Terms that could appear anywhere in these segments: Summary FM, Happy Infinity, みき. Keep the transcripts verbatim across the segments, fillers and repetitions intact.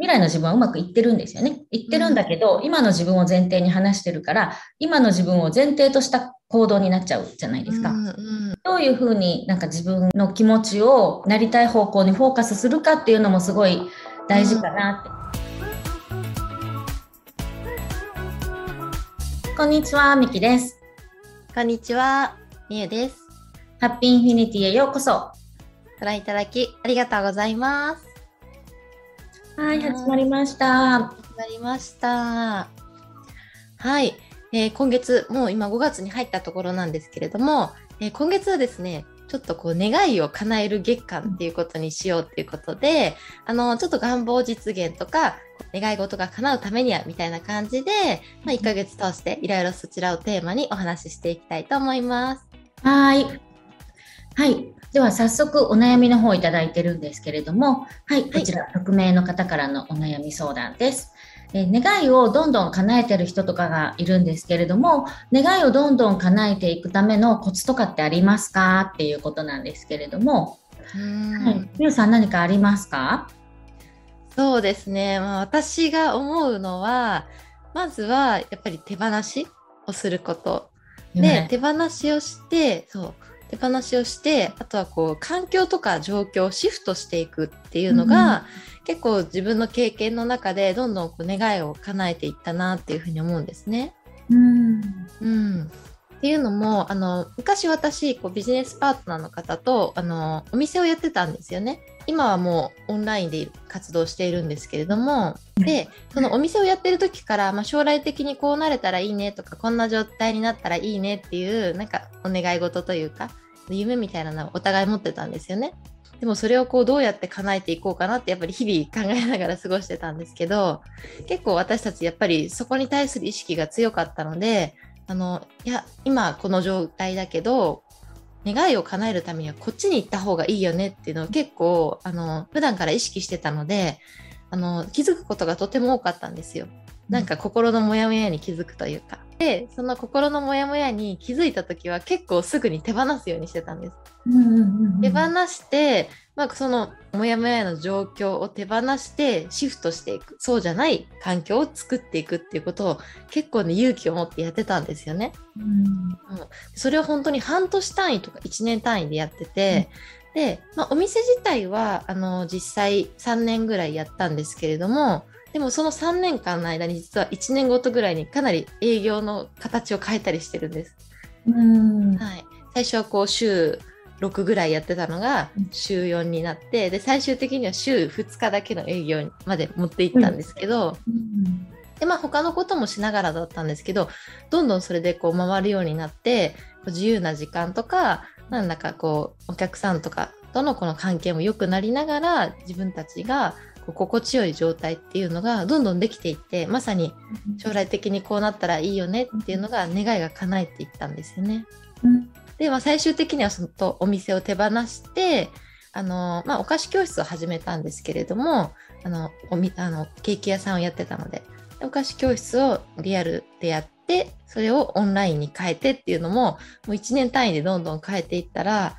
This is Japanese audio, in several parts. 未来の自分はうまくいってるんですよね。いってるんだけど、うん、今の自分を前提に話してるから、今の自分を前提とした行動になっちゃうじゃないですか。うんうん、どういうふうになんか自分の気持ちをなりたい方向にフォーカスするかっていうのもすごい大事かなって。うん、こんにちは、みきです。こんにちは、みゆです。ハッピーインフィニティへようこそ。ご覧いただきありがとうございます。はい、始まりました。始まりました。はい、えー、今月、もう今ごがつに入ったところなんですけれども、えー、今月はですね、ちょっとこう願いを叶える月間っていうことにしようっていうことで、あの、ちょっと願望実現とか、願い事が叶うためにはみたいな感じで、まあ、いっかげつ通していろいろそちらをテーマにお話ししていきたいと思います。はい。はい。では早速お悩みの方いただいてるんですけれども、はい、こちら匿名の方からのお悩み相談です。え、願いをどんどん叶えてる人とかがいるんですけれども、願いをどんどん叶えていくためのコツとかってありますかっていうことなんですけれども、はい、みゆさん何かありますか？そうですね、まあ、私が思うのは、まずはやっぱり手放しをすること。ね、で、手放しをして、そう。手放しをして、あとはこう環境とか状況をシフトしていくっていうのが、うん、結構自分の経験の中でどんどんこう願いを叶えていったなっていうふうに思うんですね。うんうん、っていうのもあの昔私こうビジネスパートナーの方とあのお店をやってたんですよね。今はもうオンラインで活動しているんですけれども、でそのお店をやってる時から、まあ、将来的にこうなれたらいいねとかこんな状態になったらいいねっていうなんかお願い事というか夢みたいなのをお互い持ってたんですよね。でもそれをこうどうやって叶えていこうかなってやっぱり日々考えながら過ごしてたんですけど、結構私たちやっぱりそこに対する意識が強かったので、あのいや今この状態だけど願いを叶えるためにはこっちに行った方がいいよねっていうのを結構あの普段から意識してたので、あの気づくことがとても多かったんですよ。なんか心のモヤモヤに気づくというか、でその心のモヤモヤに気づいた時は結構すぐに手放すようにしてたんです、うんうんうんうん、手放して、まあ、そのモヤモヤの状況を手放してシフトしていく、そうじゃない環境を作っていくっていうことを結構ね勇気を持ってやってたんですよね、うんうん、それを本当に半年単位とかいちねん単位でやってて、うん、で、まあ、お店自体はあの実際さんねんぐらいやったんですけれども、でもそのさんねんかんの間に実はいちねんごとぐらいにかなり営業の形を変えたりしてるんです。うん、はい、最初はこう週ろくぐらいやってたのが週よんになって、で最終的には週ふつかだけの営業まで持っていったんですけど、うんうん、でまあ他のこともしながらだったんですけど、どんどんそれでこう回るようになって、自由な時間とかなんだかこうお客さんとかとのこの関係も良くなりながら、自分たちが心地よい状態っていうのがどんどんできていって、まさに将来的にこうなったらいいよねっていうのが願いが叶えていったんですよね、うん、で、まあ、最終的にはそのお店を手放してあの、まあ、お菓子教室を始めたんですけれども、あのおみあのケーキ屋さんをやってたので、お菓子教室をリアルでやって、それをオンラインに変えてっていうのも、もういちねん単位でどんどん変えていったら、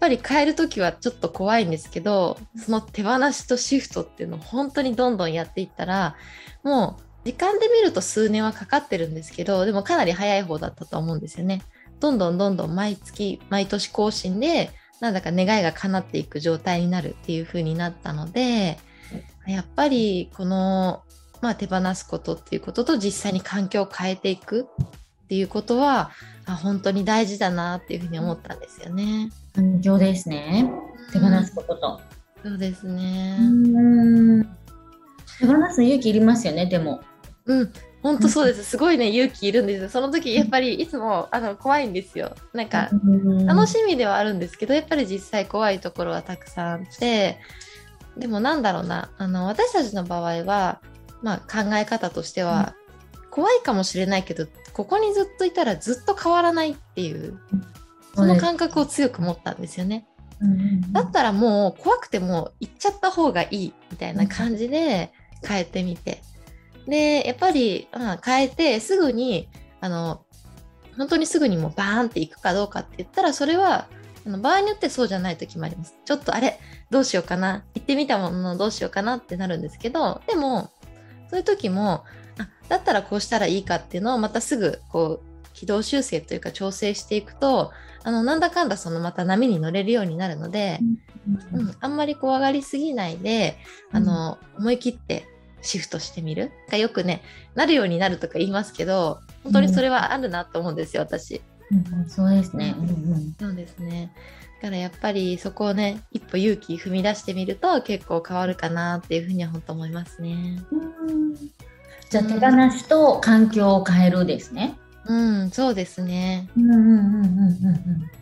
やっぱり変えるときはちょっと怖いんですけど、その手放しとシフトっていうのを本当にどんどんやっていったら、もう時間で見ると数年はかかってるんですけど、でもかなり早い方だったと思うんですよね。どんどんどんどん毎月毎年更新で、なんだか願いが叶っていく状態になるっていう風になったので、やっぱりこの、まあ、手放すことっていうことと実際に環境を変えていくっていうことは、あ、本当に大事だなっていう風に思ったんですよね。環境ですね。手放すことと、うん、そうですね。うん、手放す勇気いりますよね。でも、うん、本当そうです。すごいね勇気いるんですよ。その時やっぱりいつもあの怖いんですよ。なんか楽しみではあるんですけど、やっぱり実際怖いところはたくさんあって、でもなんだろうな、あの私たちの場合は、まあ、考え方としては、うん、怖いかもしれないけど、ここにずっといたらずっと変わらないっていう、その感覚を強く持ったんですよね、うん、だったらもう怖くても行っちゃった方がいいみたいな感じで変えてみて、でやっぱり、うん、変えてすぐにあの本当にすぐにもうバーンって行くかどうかって言ったら、それはあの場合によってそうじゃない時もあります。ちょっとあれどうしようかな、行ってみたもののどうしようかなってなるんですけど、でもそういう時もあだったらこうしたらいいかっていうのをまたすぐこう軌道修正というか調整していくと、あのなんだかんだそのまた波に乗れるようになるので、うんうん、あんまり怖がりすぎないで、あの、うん、思い切ってシフトしてみるがよくねなるようになるとか言いますけど、本当にそれはあるなと思うんですよ、私。うん、そうですね、うんうん、そうですね。だからやっぱりそこをね一歩勇気踏み出してみると結構変わるかなっていうふうには本当思いますね。うん、じゃあ手放しと環境を変えるですね。うん、そうですね。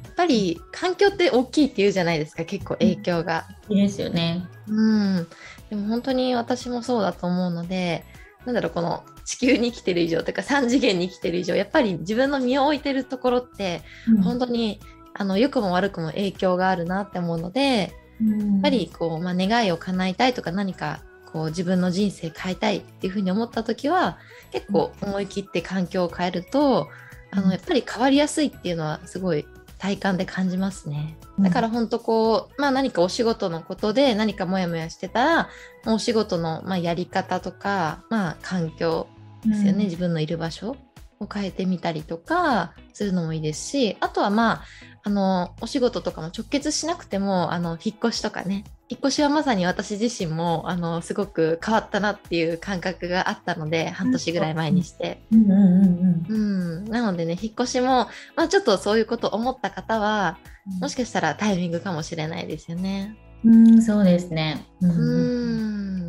やっぱり環境って大きいっていうじゃないですか、結構影響が、うん、いいですよね。うん、でも本当に私もそうだと思うので、なんだろう、この地球に生きてる以上とかさん次元に生きてる以上、やっぱり自分の身を置いてるところって本当に、うん、あの良くも悪くも影響があるなって思うので、うん、やっぱりこう、まあ、願いを叶えたいとか何かこう自分の人生変えたいっていうふうに思った時は結構思い切って環境を変えると、うん、あのやっぱり変わりやすいっていうのはすごい体感で感じますね。だから本当こう、まあ、何かお仕事のことで何かモヤモヤしてたら、お仕事のまあやり方とか、まあ、環境ですよね、うん、自分のいる場所を変えてみたりとかするのもいいですし、あとはまああのお仕事とかも直結しなくても、あの引っ越しとかね、引っ越しはまさに私自身もあのすごく変わったなっていう感覚があったので、半年ぐらい前にして、うんうんうんうん、なのでね、引っ越しも、まあ、ちょっとそういうこと思った方はもしかしたらタイミングかもしれないですよね。うん、そうですね、うんう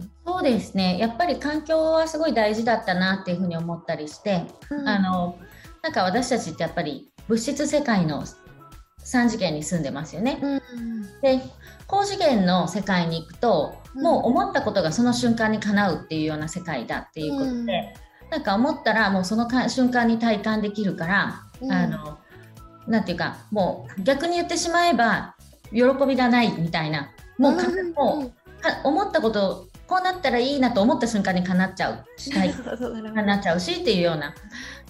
ん、そうですね。やっぱり環境はすごい大事だったなっていうふうに思ったりして、うん、あのなんか私たちってやっぱり物質世界のさん次元に住んでますよね、うん、で高次元の世界に行くと、うん、もう思ったことがその瞬間に叶うっていうような世界だっていうことで、うん、なんか思ったらもうそのか瞬間に体感できるから、うん、あのなんていうか、もう逆に言ってしまえば喜びがないみたいな、もう、うん、もう思ったことこうなったらいいなと思った瞬間に叶っちゃうし、叶っちゃうしっていうような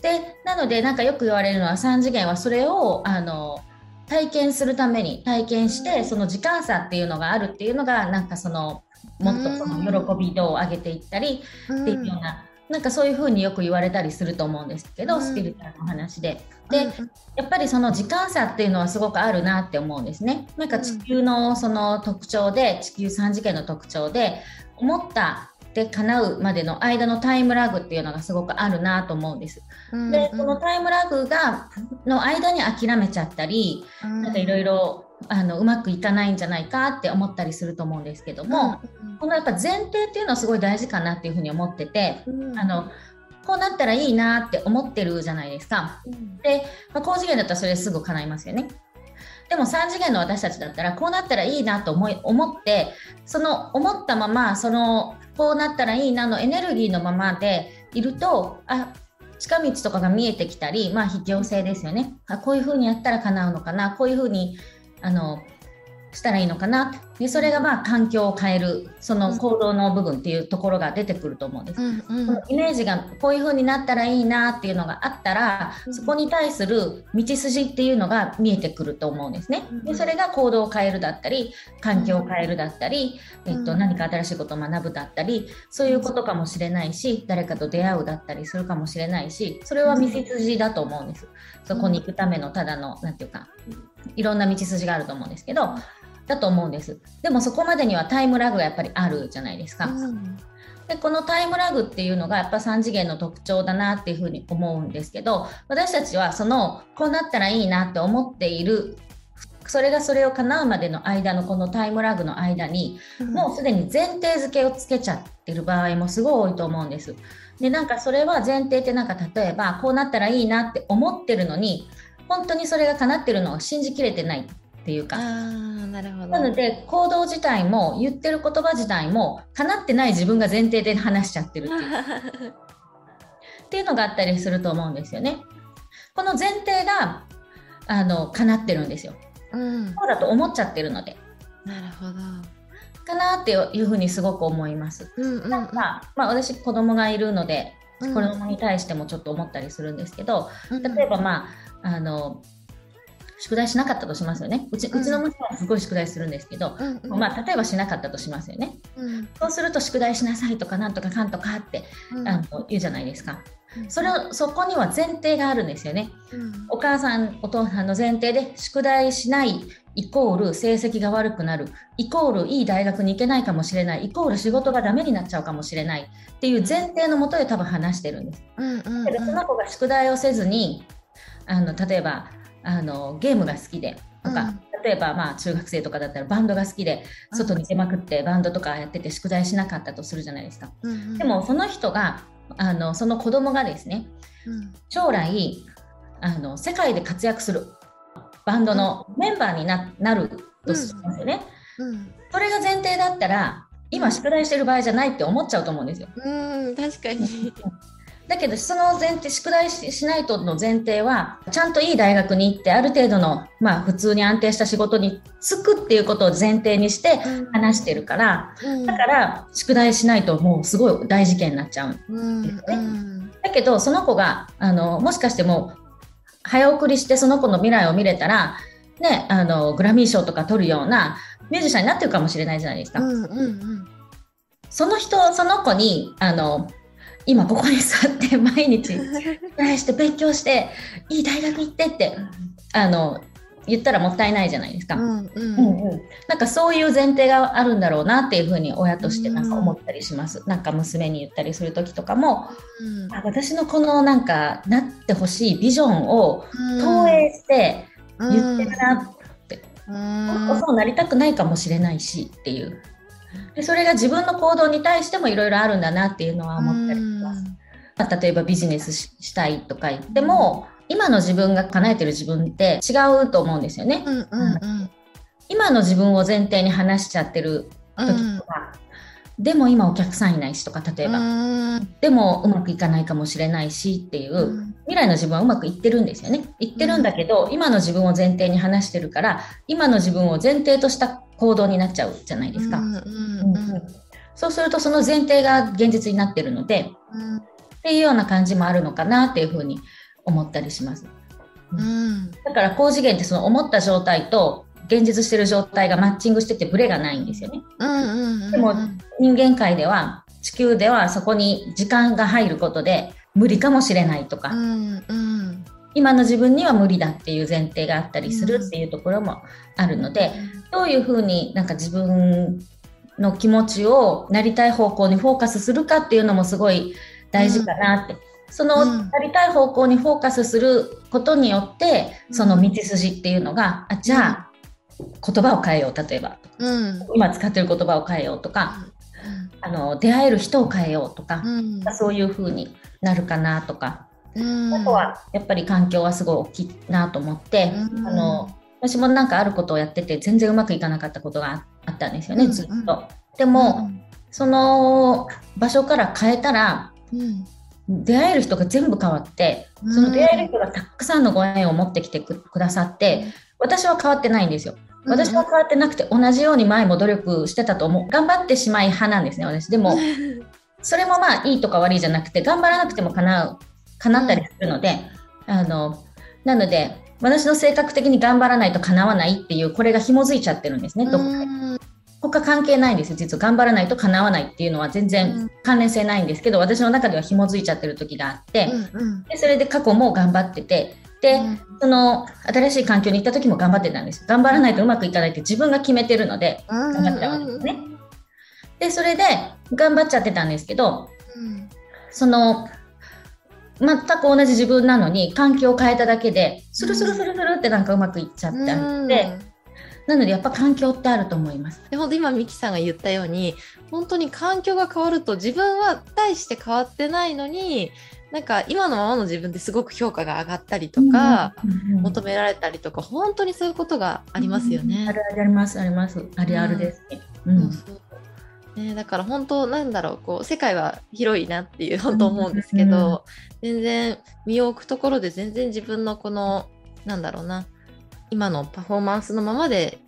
で、なのでなんかよく言われるのは、さん次元はそれをあの体験するために体験して、うん、その時間差っていうのがあるっていうのが、なんかそのもっとその喜び度を上げていったりっていうような、うん、なんかそういう風によく言われたりすると思うんですけど、うん、スピリチュアルの話で、で、うん、やっぱりその時間差っていうのはすごくあるなって思うんですね。なんか地球のその特徴で、地球さん次元の特徴で、思ったで叶うまでの間のタイムラグっていうのがすごくあるなと思うんです、うんうん、でこのタイムラグがの間に諦めちゃったり、うん、なんかいろいろあのうまくいかないんじゃないかって思ったりすると思うんですけども、うんうん、このやっぱ前提っていうのはすごい大事かなっていうふうに思ってて、うん、あのこうなったらいいなって思ってるじゃないですか、うん、で、まあ、高次元だったらそれすぐ叶いますよね。でもさん次元の私たちだったら、こうなったらいいなと思い思ってその思ったまま、そのこうなったらいいなのエネルギーのままでいると、あ近道とかが見えてきたり、まあ引き寄せですよね。あこういう風にやったら叶うのかな、こういう風にあのしたらいいのかな、でそれがまあ環境を変えるその行動の部分っていうところが出てくると思うんです、うんうん、このイメージがこういう風になったらいいなっていうのがあったら、そこに対する道筋っていうのが見えてくると思うんですね。でそれが行動を変えるだったり、環境を変えるだったり、えっと、何か新しいことを学ぶだったり、そういうことかもしれないし、誰かと出会うだったりするかもしれないし、それは道筋だと思うんです。そこに行くためのただのなんていうか、いろんな道筋があると思うんですけど、だと思うんです。でもそこまでにはタイムラグがやっぱりあるじゃないですか、うん、でこのタイムラグっていうのがやっぱさん次元の特徴だなっていうふうに思うんですけど、私たちはそのこうなったらいいなって思っている、それがそれを叶うまでの間のこのタイムラグの間に、もうすでに前提付けをつけちゃってる場合もすごい多いと思うんです。でなんかそれは前提って、なんか例えばこうなったらいいなって思ってるのに、本当にそれが叶ってるのを信じきれてないっていうか、あー、なるほど。なので行動自体も言ってる言葉自体も叶ってない自分が前提で話しちゃってるっていうっていうのがあったりすると思うんですよね。この前提があの叶ってるんですよ、うん、そうだと思っちゃってるので、なるほどかなっていうふうにすごく思います、うんうんうん、なんか、まあ、私子供がいるので子供に対してもちょっと思ったりするんですけど、例えばまああの宿題しなかったとしますよね。うち、うん、うちの娘はすごい宿題するんですけど、うんうん、まあ、例えばしなかったとしますよね、うん、そうすると宿題しなさいとかなんとかかんとかって、うん、あの言うじゃないですか。それをそこには前提があるんですよね、うん、お母さんお父さんの前提で宿題しないイコール成績が悪くなるイコールいい大学に行けないかもしれないイコール仕事がダメになっちゃうかもしれないっていう前提のもとで多分話してるんです、うんうんうん、でその子が宿題をせずにあの例えばあのゲームが好きでとか、うん、例えばまあ中学生とかだったらバンドが好きで外に出まくってバンドとかやってて宿題しなかったとするじゃないですか、うんうん、でもその人があのその子供がですね、うん、将来あの世界で活躍するバンドのメンバーに な, なるとしますよね、うんうん、それが前提だったら今宿題してる場合じゃないって思っちゃうと思うんですよ、うん、確かにだけどその前提宿題 し, しないとの前提はちゃんといい大学に行ってある程度の、まあ、普通に安定した仕事に就くっていうことを前提にして話してるから、うん、だから宿題しないともうすごい大事件になっちゃうんですね、うんうん、だけどその子があのもしかしても早送りしてその子の未来を見れたら、ね、あのグラミー賞とか取るようなミュージシャンになってるかもしれないじゃないですか、うんうんうん、その人その子にあの今ここに座って毎日返して勉強していい大学行ってってあの言ったらもったいないじゃないですか、うんうんうんうん、なんかそういう前提があるんだろうなっていうふうに親としてなんか思ったりします、うん、なんか娘に言ったりする時とかも、うん、私のこのなんかなってほしいビジョンを投影して言ってるなって、うんうん、そうなりたくないかもしれないしっていうでそれが自分の行動に対してもいろいろあるんだなっていうのは思ったりします、うん、例えばビジネス し, したいとか言っても今の自分が叶えてる自分って違うと思うんですよね、うんうんうん、今の自分を前提に話しちゃってる時とか、うん、でも今お客さんいないしとか例えば、うん、でもうまくいかないかもしれないしっていう、うん、未来の自分はうまくいってるんですよねいってるんだけど、うん、今の自分を前提に話してるから今の自分を前提とした行動になっちゃうじゃないですか、うんうんうんうん、そうするとその前提が現実になってるので、うん、っていうような感じもあるのかなっていうふうに思ったりします、うん、だから高次元ってその思った状態と現実してる状態がマッチングしててブレがないんですよね、うんうんうん、でも人間界では地球ではそこに時間が入ることで無理かもしれないとか、うんうん、今の自分には無理だっていう前提があったりするっていうところもあるので、うん、どういうふうになんか自分の気持ちをなりたい方向にフォーカスするかっていうのもすごい大事かなって、うんそのなりたい方向にフォーカスすることによって、うん、その道筋っていうのがあじゃあ、うん、言葉を変えよう例えば、うん、今使ってる言葉を変えようとか、うん、あの出会える人を変えようとか、うん、そういう風になるかなとか、うん、あとはやっぱり環境はすごい大きいなと思って、うん、あの私もなんかあることをやってて全然うまくいかなかったことがあったんですよねずっと、うんうん、でも、うん、その場所から変えたら、うん出会える人が全部変わってその出会える人がたくさんのご縁を持ってきて く, くださって私は変わってないんですよ私は変わってなくて同じように前も努力してたと思う頑張ってしまい派なんですね私でもそれもまあいいとか悪いじゃなくて頑張らなくても叶う叶ったりするのであのなので私の性格的に頑張らないと叶わないっていうこれが紐づいちゃってるんですねどっかで他関係ないんですよ実は頑張らないと叶わないっていうのは全然関連性ないんですけど、うん、私の中では紐づいちゃってる時があって、うんうん、でそれで過去も頑張っててで、うん、その新しい環境に行った時も頑張ってたんです頑張らないとうまくいかないって自分が決めてるので頑張っちゃうんですね、うんうんうん、でそれで頑張っちゃってたんですけど、うん、その全く同じ自分なのに環境を変えただけでスルスルスルスルってなんかうまくいっちゃってあって、うんうんなのでやっぱ環境ってあると思います。で本当今ミキさんが言ったように本当に環境が変わると自分は大して変わってないのになんか今のままの自分ってすごく評価が上がったりとか、うんうんうん、求められたりとか本当にそういうことがありますよね、うんうん、あるあるありますありますあるあるです、うんうん、そうそうねだから本当なんだろうこう世界は広いなっていう本当思うんですけど、うんうん、全然身を置くところで全然自分のこのなんだろうな今のパフォーマンスのままで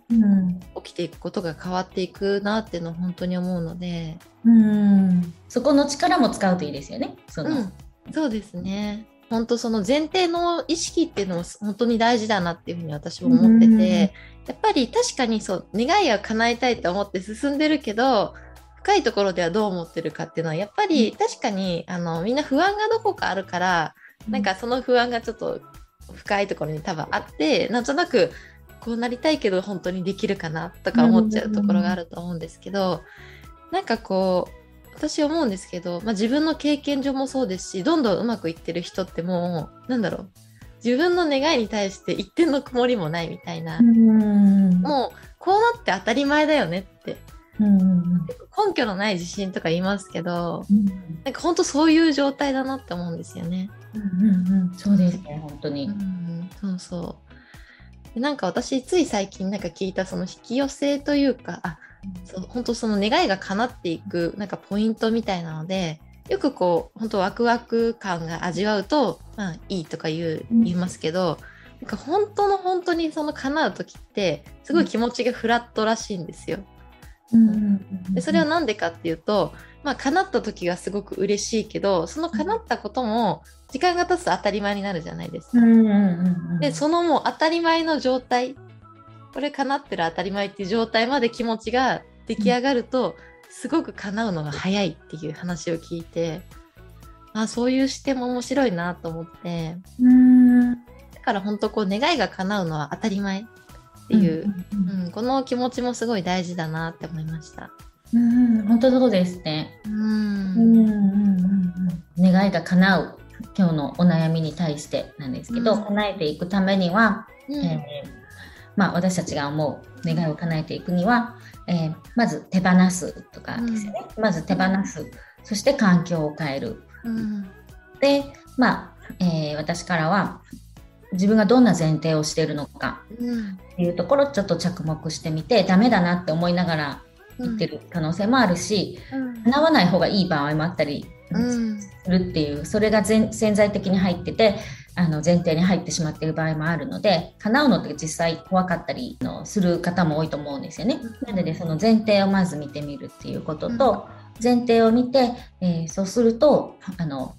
起きていくことが変わっていくなっていうのを本当に思うので、うん、そこの力も使うといいですよね。その、うん、そうですね。本当その前提の意識っていうのも本当に大事だなっていうふうに私も思ってて、やっぱり確かにそう願いは叶えたいと思って進んでるけど、深いところではどう思ってるかっていうのはやっぱり確かにあのみんな不安がどこかあるから、なんかその不安がちょっと深いところに多分あって、なんとなくこうなりたいけど本当にできるかなとか思っちゃうところがあると思うんですけど、なんかこう私思うんですけど、まあ、自分の経験上もそうですし、どんどんうまくいってる人ってもうなんだろう、自分の願いに対して一点の曇りもないみたいな、うん、もうこうなって当たり前だよねって、うん、根拠のない自信とか言いますけど、うん、なんか本当そういう状態だなって思うんですよね。うんうんうん、そうですね、本当に、うん、そうそう。なんか私つい最近なんか聞いたその引き寄せというか、あ、そう、本当その願いが叶っていくなんかポイントみたいなので、よくこう本当ワクワク感が味わうと、まあ、いいとか言う、言いますけど、うん、なんか本当の本当にその叶う時ってすごい気持ちがフラットらしいんですよ、うんうん、でそれはなんでかっていうと、まあ、叶った時がすごく嬉しいけど、その叶ったことも時間が経つと当たり前になるじゃないですか、うんうんうん、でそのもう当たり前の状態、これ叶ってる当たり前っていう状態まで気持ちが出来上がるとすごく叶うのが早いっていう話を聞いて、あ、そういう視点も面白いなと思って、うーん、だから本当こう願いが叶うのは当たり前っていう、うんうんうんうん、この気持ちもすごい大事だなって思いました。うん、本当そうですね、うんうんうんうん、願いが叶う今日のお悩みに対してなんですけど、うん、叶えていくためには、うんえーまあ、私たちが思う願いを叶えていくには、えー、まず手放すとかですよね、うん、まず手放す、そして環境を変える、うん、で、まあえー、私からは自分がどんな前提をしているのかっていうところちょっと着目してみて、ダメだなって思いながら言ってる可能性もあるし、叶わない方がいい場合もあったりするっていう、それが潜在的に入ってて、あの前提に入ってしまっている場合もあるので、叶うのって実際怖かったりのする方も多いと思うんですよね。なのでその前提をまず見てみるっていうことと、前提を見て、えー、そうするとあの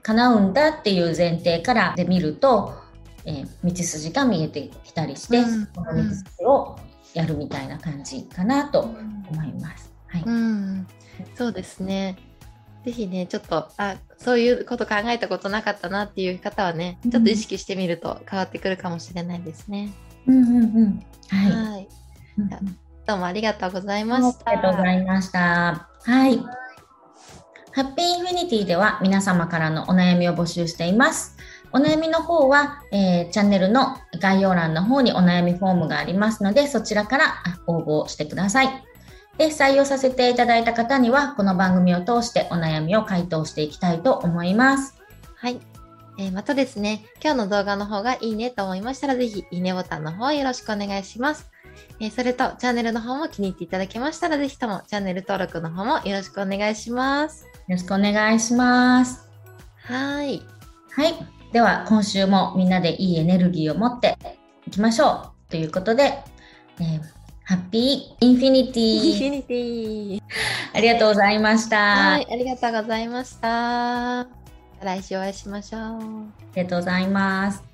叶うんだっていう前提からで見ると、えー、道筋が見えてきたりして、うん、この道筋をやるみたいな感じかなと思います、はいうん、そうですね。ぜひね、ちょっとあそういうこと考えたことなかったなっていう方はね、ちょっと意識してみると変わってくるかもしれないですね。うんうんうん、はい、はいうんうん、どうもありがとうございました。ありがとうございました。はい、ハッピーインフィニティでは皆様からのお悩みを募集しています。お悩みの方は、えー、チャンネルの概要欄の方にお悩みフォームがありますので、そちらから応募してください。で、採用させていただいた方にはこの番組を通してお悩みを回答していきたいと思います。はい、えー、またですね、今日の動画の方がいいねと思いましたら、ぜひいいねボタンの方よろしくお願いします。えー、それとチャンネルの方も気に入っていただけましたら、ぜひともチャンネル登録の方もよろしくお願いします。よろしくお願いします。はいはい、では今週もみんなでいいエネルギーを持っていきましょうということで、えーハッピーインフィニティ。インフィニティ。ありがとうございました。はい、ありがとうございました。来週お会いしましょう。ありがとうございます。